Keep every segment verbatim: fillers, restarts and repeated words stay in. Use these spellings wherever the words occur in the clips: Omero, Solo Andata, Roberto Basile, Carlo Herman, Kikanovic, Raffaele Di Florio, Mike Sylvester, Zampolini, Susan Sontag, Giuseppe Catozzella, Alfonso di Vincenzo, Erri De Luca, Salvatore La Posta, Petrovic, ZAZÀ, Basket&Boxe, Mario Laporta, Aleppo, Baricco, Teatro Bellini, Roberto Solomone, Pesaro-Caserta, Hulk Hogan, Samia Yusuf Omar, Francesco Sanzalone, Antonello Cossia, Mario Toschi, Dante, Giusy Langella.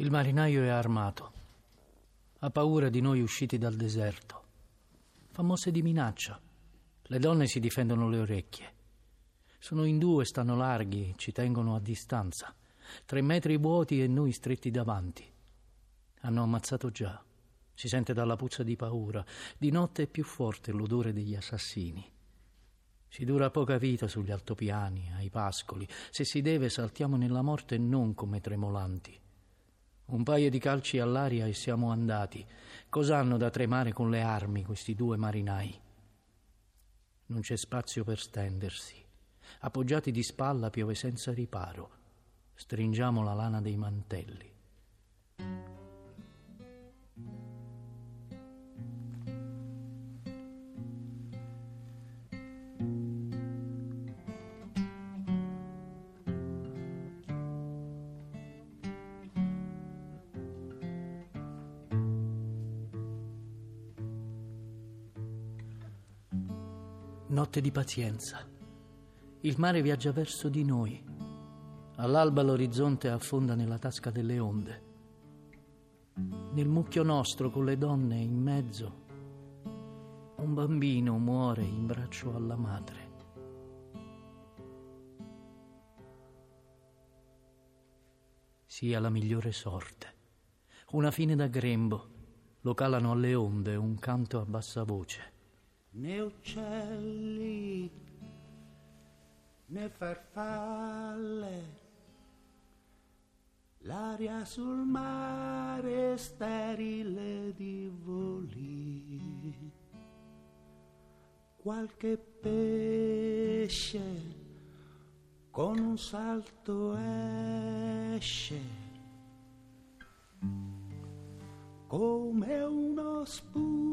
Il marinaio è armato, ha paura di noi usciti dal deserto, fa mosse di minaccia, le donne si difendono le orecchie. Sono in due, stanno larghi, ci tengono a distanza, tre metri vuoti e noi stretti davanti. Hanno ammazzato già, si sente dalla puzza di paura, di notte è più forte l'odore degli assassini. Si dura poca vita sugli altopiani, ai pascoli, se si deve saltiamo nella morte non come tremolanti. Un paio di calci all'aria e siamo andati. Cos'hanno da tremare con le armi questi due marinai? Non c'è spazio per stendersi. Appoggiati di spalla piove senza riparo. Stringiamo la lana dei mantelli. Notte di pazienza. Il mare viaggia verso di noi. All'alba l'orizzonte affonda nella tasca delle onde. Nel mucchio nostro, con le donne in mezzo, un bambino muore in braccio alla madre. Sia la migliore sorte. Una fine da grembo. Lo calano alle onde, un canto a bassa voce. Né uccelli, né farfalle, l'aria sul mare sterile di voli, qualche pesce con un salto esce, come uno sputo.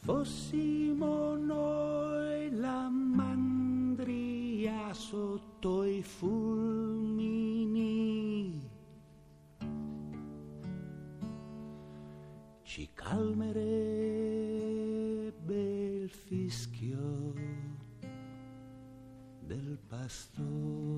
Fossimo noi la mandria sotto i fulmini, ci calmerebbe il fischio del pastore.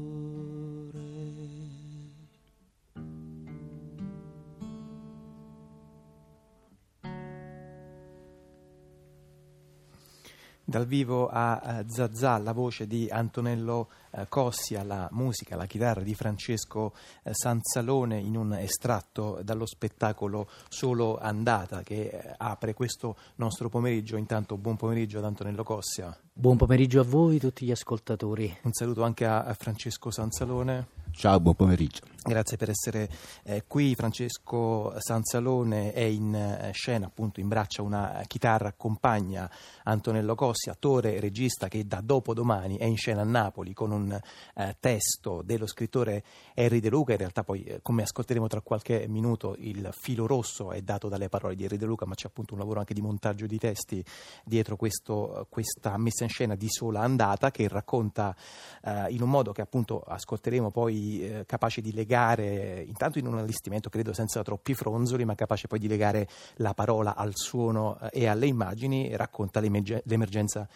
Dal vivo a Zazà, la voce di Antonello Cossia, la musica, la chitarra di Francesco Sanzalone in un estratto dallo spettacolo Solo Andata che apre questo nostro pomeriggio. Intanto buon pomeriggio ad Antonello Cossia. Buon pomeriggio a voi tutti gli ascoltatori. Un saluto anche a Francesco Sanzalone. Ciao, buon pomeriggio. Grazie per essere eh, qui. Francesco Sanzalone è in eh, scena, appunto in braccia una chitarra, accompagna Antonello Cossia, attore e regista che da dopodomani è in scena a Napoli con un eh, testo dello scrittore Erri De Luca. In realtà poi, eh, come ascolteremo tra qualche minuto, il filo rosso è dato dalle parole di Erri De Luca, ma c'è appunto un lavoro anche di montaggio di testi dietro questo, questa messa in scena di Sola Andata che racconta eh, in un modo che appunto ascolteremo poi capace di legare, intanto in un allestimento credo senza troppi fronzoli, ma capace poi di legare la parola al suono e alle immagini. Racconta l'emergenza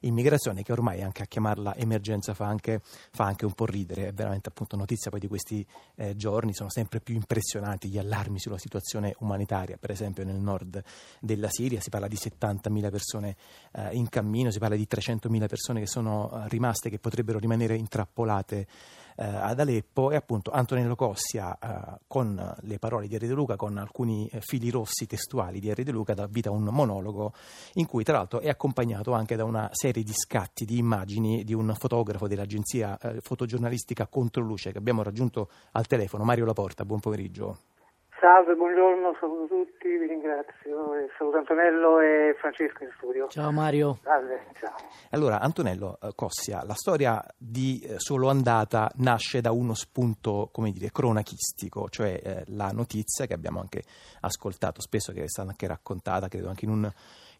immigrazione, che ormai anche a chiamarla emergenza fa anche, fa anche un po' ridere. È veramente appunto notizia poi di questi eh, giorni. Sono sempre più impressionanti gli allarmi sulla situazione umanitaria, per esempio nel nord della Siria si parla di settantamila persone eh, in cammino, si parla di trecentomila persone che sono rimaste, che potrebbero rimanere intrappolate eh, ad Aleppo. E appunto Antonello Cossia eh, con le parole di Erri De Luca, con alcuni fili rossi testuali di Erri De Luca, dà vita a un monologo in cui tra l'altro è accompagnato anche da una serie di scatti, di immagini di un fotografo dell'agenzia eh, fotogiornalistica Controluce che abbiamo raggiunto al telefono, Mario Laporta. Buon pomeriggio. Salve, buongiorno, saluto tutti, vi ringrazio, saluto Antonello e Francesco in studio. Ciao Mario. Salve, ciao. Allora, Antonello Cossia, la storia di Solo Andata nasce da uno spunto, come dire, cronachistico, cioè eh, la notizia che abbiamo anche ascoltato spesso, che è stata anche raccontata, credo anche in un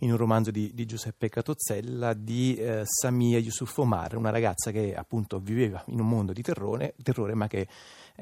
in un romanzo di, di Giuseppe Catozzella, di eh, Samia Yusuf Omar, una ragazza che appunto viveva in un mondo di terrore, terrore ma che eh,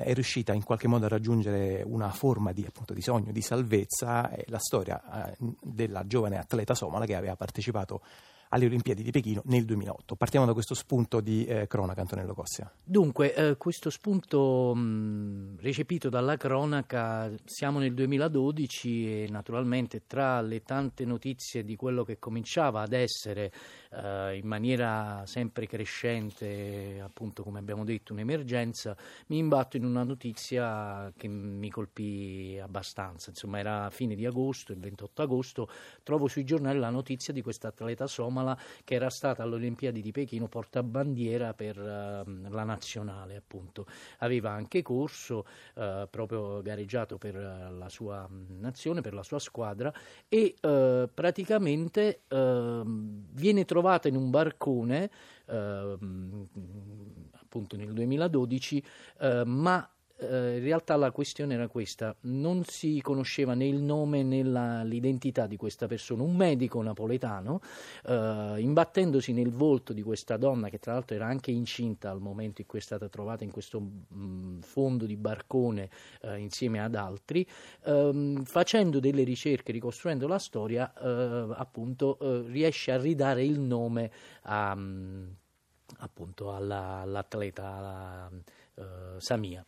è riuscita in qualche modo a raggiungere una forma di, appunto, di sogno, di salvezza. È la storia eh, della giovane atleta somala che aveva partecipato alle Olimpiadi di Pechino nel duemilaotto. Partiamo da questo spunto di eh, cronaca, Antonello Cossia. Dunque, eh, questo spunto mh, recepito dalla cronaca, siamo nel duemiladodici e naturalmente tra le tante notizie di quello che cominciava ad essere eh, in maniera sempre crescente, appunto come abbiamo detto, un'emergenza, mi imbatto in una notizia che mi colpì abbastanza. Insomma, era a fine di agosto, il ventotto agosto, trovo sui giornali la notizia di questa atleta somala che era stata alle Olimpiadi di Pechino portabandiera per uh, la nazionale, appunto. Aveva anche corso, uh, proprio gareggiato per la sua nazione, per la sua squadra, e uh, praticamente uh, viene trovata in un barcone uh, appunto nel duemiladodici, uh, ma in realtà la questione era questa: non si conosceva né il nome né la, l'identità di questa persona. Un medico napoletano, eh, imbattendosi nel volto di questa donna, che tra l'altro era anche incinta al momento in cui è stata trovata in questo mh, fondo di barcone eh, insieme ad altri, eh, facendo delle ricerche, ricostruendo la storia, eh, appunto eh, riesce a ridare il nome a, appunto alla, all'atleta alla, Uh, Samia.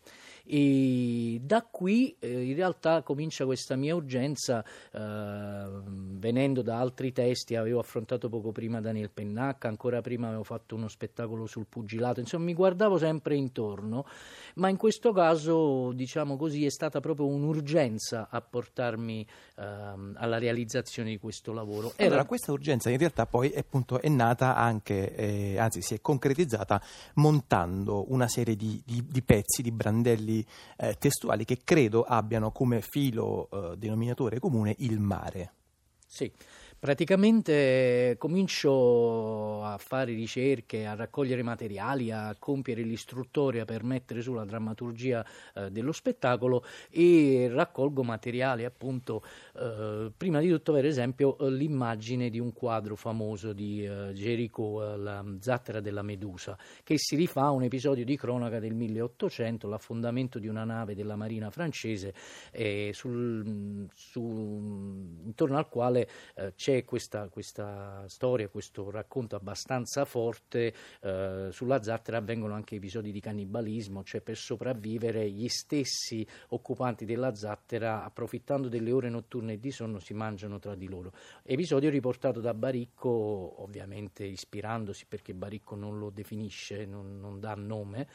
E da qui eh, in realtà comincia questa mia urgenza, eh, venendo da altri testi. Avevo affrontato poco prima Daniel Pennacca, ancora prima avevo fatto uno spettacolo sul pugilato, insomma mi guardavo sempre intorno, ma in questo caso, diciamo così, è stata proprio un'urgenza a portarmi eh, alla realizzazione di questo lavoro. Era... Allora, questa urgenza in realtà poi appunto è nata anche, eh, anzi si è concretizzata montando una serie di, di di pezzi, di brandelli eh, testuali che credo abbiano come filo eh, denominatore comune il mare. Sì. Praticamente comincio a fare ricerche, a raccogliere materiali, a compiere l'istruttoria per mettere sulla drammaturgia eh, dello spettacolo, e raccolgo materiali appunto, eh, prima di tutto per esempio l'immagine di un quadro famoso di eh, Géricault, La zattera della Medusa, che si rifà a un episodio di cronaca del milleottocento, l'affondamento di una nave della marina francese, eh, sul, su, intorno al quale eh, c'è Questa, questa storia, questo racconto abbastanza forte. Eh, sulla zattera avvengono anche episodi di cannibalismo, cioè per sopravvivere gli stessi occupanti della zattera, approfittando delle ore notturne e di sonno, si mangiano tra di loro. Episodio riportato da Baricco, ovviamente ispirandosi, perché Baricco non lo definisce, non, non dà nome,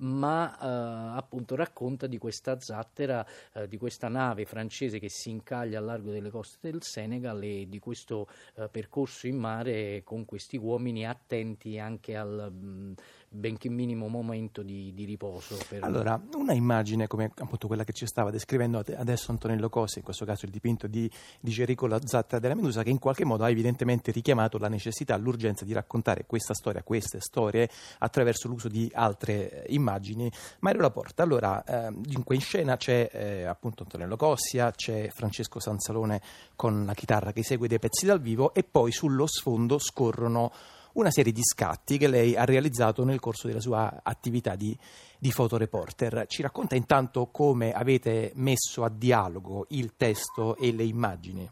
ma eh, appunto racconta di questa zattera, eh, di questa nave francese che si incaglia al largo delle coste del Senegal, e di questo Questo eh, percorso in mare con questi uomini attenti anche al mh, benché minimo momento di, di riposo. Per... Allora, una immagine come appunto quella che ci stava descrivendo adesso Antonello Cossi, in questo caso il dipinto di, di Géricault, La zattera della Medusa, che in qualche modo ha evidentemente richiamato la necessità, l'urgenza di raccontare questa storia, queste storie, attraverso l'uso di altre eh, immagini. Mario Laporta, allora, eh, dunque in scena c'è eh, appunto Antonello Cossia, c'è Francesco Sanzalone con la chitarra che segue dei pezzi dal vivo, e poi sullo sfondo scorrono una serie di scatti che lei ha realizzato nel corso della sua attività di, di fotoreporter. Ci racconta intanto come avete messo a dialogo il testo e le immagini?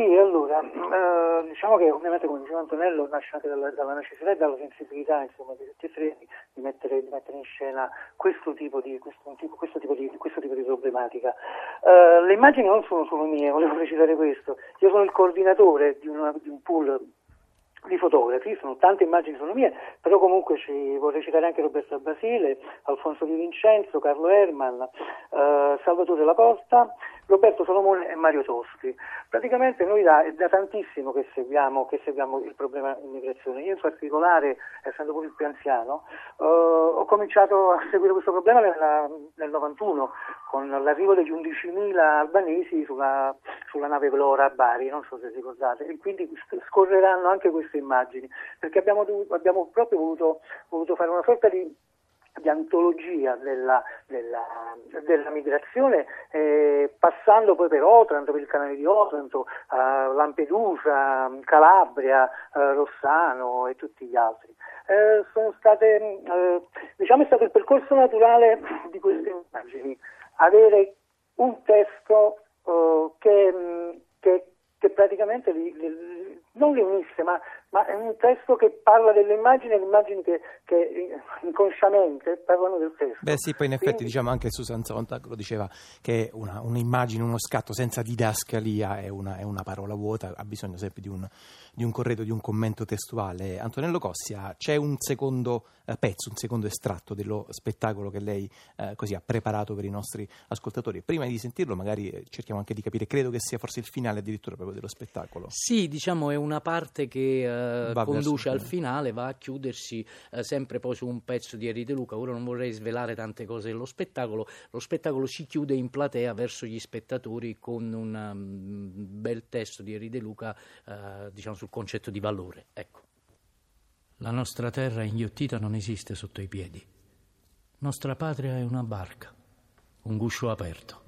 Sì, allora, eh, diciamo che ovviamente, come diceva Antonello, nasce anche dalla, dalla necessità e dalla sensibilità, insomma, di tutti e tre, di mettere, di mettere in scena questo tipo di, questo tipo, questo tipo di, questo tipo di problematica. Eh, le immagini non sono solo mie, volevo precisare questo. Io sono il coordinatore di, una, di un pool di fotografi, sono tante immagini sono mie, però comunque ci vorrei citare anche Roberto Basile, Alfonso di Vincenzo, Carlo Herman, eh, Salvatore La Posta, Roberto Solomone e Mario Toschi. Praticamente noi da, da tantissimo che seguiamo, che seguiamo il problema immigrazione. Io in particolare, essendo pure più anziano, eh, ho cominciato a seguire questo problema nella, nel novantuno, con l'arrivo degli undicimila albanesi sulla, sulla nave Vlora a Bari, non so se ricordate, e quindi scorreranno anche queste immagini, perché abbiamo, dovuto, abbiamo proprio voluto, voluto fare una sorta di di antologia della, della, della migrazione, eh, passando poi per Otranto, per il canale di Otranto, eh, Lampedusa, Calabria, eh, Rossano e tutti gli altri. Eh, sono state, eh, diciamo, è stato il percorso naturale di queste immagini, avere un testo eh, che, che, che praticamente li, li, non le unisse, ma, ma è un testo che parla delle immagini, le immagini che, che inconsciamente parlano del testo. Beh sì, poi in effetti Quindi... diciamo anche Susan Sontag lo diceva, che una, un'immagine, uno scatto senza didascalia è una, è una parola vuota, ha bisogno sempre di un, di un corredo, di un commento testuale. Antonello Cossia, c'è un secondo pezzo, un secondo estratto dello spettacolo che lei eh, così ha preparato per i nostri ascoltatori. Prima di sentirlo magari cerchiamo anche di capire, credo che sia forse il finale addirittura proprio dello spettacolo. Sì, diciamo è una parte che eh, conduce al finale, va a chiudersi eh, sempre poi su un pezzo di Erri De Luca. Ora non vorrei svelare tante cose dello spettacolo, lo spettacolo si chiude in platea verso gli spettatori con un um, bel testo di Erri De Luca eh, diciamo sul concetto di valore, ecco. La nostra terra inghiottita non esiste sotto i piedi. Nostra patria è una barca, un guscio aperto.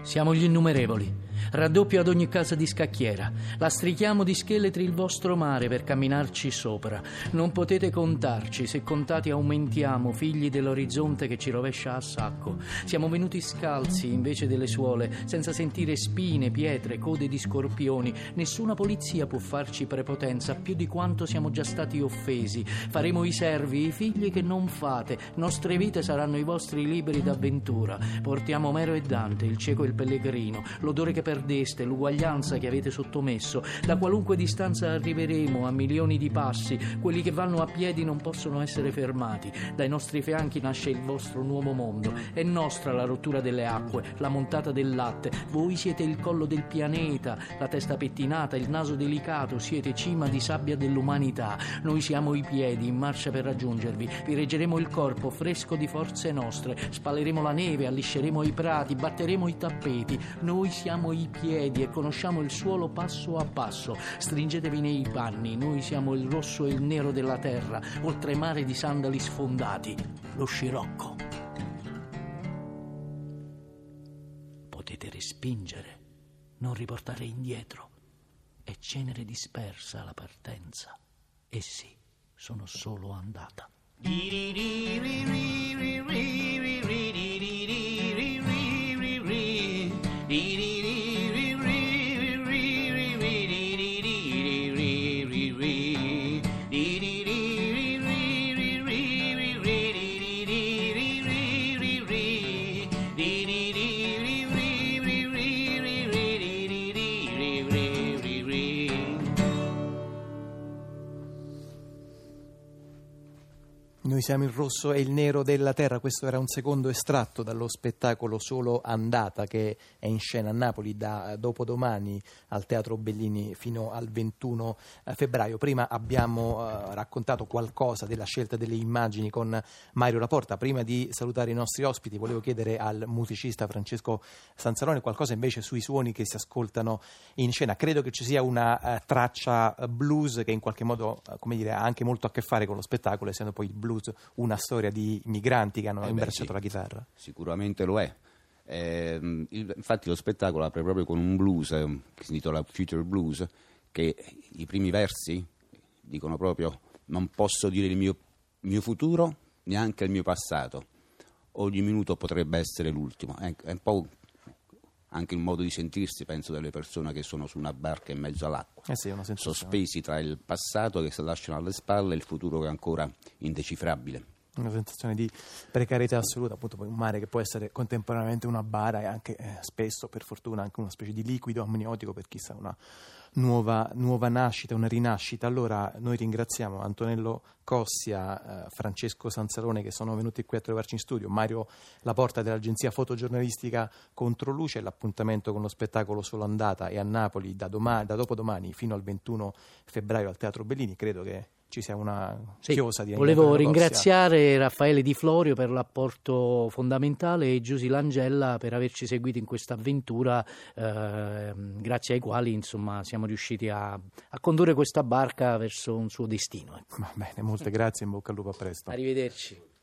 Siamo gli innumerevoli. Raddoppio ad ogni casa di scacchiera, lastrichiamo di scheletri il vostro mare per camminarci sopra. Non potete contarci, se contati aumentiamo, figli dell'orizzonte che ci rovescia a sacco. Siamo venuti scalzi invece delle suole, senza sentire spine, pietre, code di scorpioni. Nessuna polizia può farci prepotenza più di quanto siamo già stati offesi. Faremo i servi, i figli che non fate, nostre vite saranno i vostri liberi d'avventura. Portiamo Omero e Dante, il cieco e il pellegrino, l'odore che per perdeste, l'uguaglianza che avete sottomesso. Da qualunque distanza arriveremo, a milioni di passi, quelli che vanno a piedi non possono essere fermati. Dai nostri fianchi nasce il vostro nuovo mondo. È nostra la rottura delle acque, la montata del latte. Voi siete il collo del pianeta, la testa pettinata, il naso delicato, siete cima di sabbia dell'umanità. Noi siamo i piedi in marcia per raggiungervi. Vi reggeremo il corpo fresco di forze nostre, spaleremo la neve, allisceremo i prati, batteremo i tappeti. Noi siamo i piedi e conosciamo il suolo passo a passo. Stringetevi nei panni, noi siamo il rosso e il nero della terra, oltremare di sandali sfondati, lo scirocco. Potete respingere, non riportare indietro. È cenere dispersa la partenza. E sì, sono solo andata. Noi siamo il rosso e il nero della terra. Questo era un secondo estratto dallo spettacolo Solo Andata, che è in scena a Napoli da dopodomani al Teatro Bellini fino al ventuno febbraio. Prima abbiamo eh, raccontato qualcosa della scelta delle immagini con Mario Laporta. Prima di salutare i nostri ospiti volevo chiedere al musicista Francesco Sanzalone qualcosa invece sui suoni che si ascoltano in scena. Credo che ci sia una eh, traccia blues che in qualche modo eh, come dire, ha anche molto a che fare con lo spettacolo, essendo poi il blues una storia di migranti che hanno eh imbracciato sì, la chitarra. Sicuramente lo è. Eh, infatti lo spettacolo apre proprio con un blues che si intitola Future Blues, che i primi versi dicono proprio: non posso dire il mio, mio futuro, neanche il mio passato. Ogni minuto potrebbe essere l'ultimo. È, è un po' anche il modo di sentirsi, penso, delle persone che sono su una barca in mezzo all'acqua, eh sì, sospesi tra il passato che si lasciano alle spalle e il futuro che è ancora indecifrabile. Una sensazione di precarietà assoluta, appunto, poi un mare che può essere contemporaneamente una bara e anche eh, spesso, per fortuna, anche una specie di liquido amniotico per chissà una nuova, nuova nascita, una rinascita. Allora noi ringraziamo Antonello Cossia, eh, Francesco Sanzalone, che sono venuti qui a trovarci in studio, Mario Laporta dell'agenzia fotogiornalistica Controluce. L'appuntamento con lo spettacolo Solo Andata è a Napoli da, domani, da dopodomani fino al ventuno febbraio al Teatro Bellini. Credo che ci sia una sì, chiosa di volevo ringraziare Raffaele Di Florio per l'apporto fondamentale e Giusy Langella per averci seguito in questa avventura, eh, grazie ai quali insomma siamo riusciti a, a condurre questa barca verso un suo destino. Va bene, molte grazie, in bocca al lupo, a presto, arrivederci.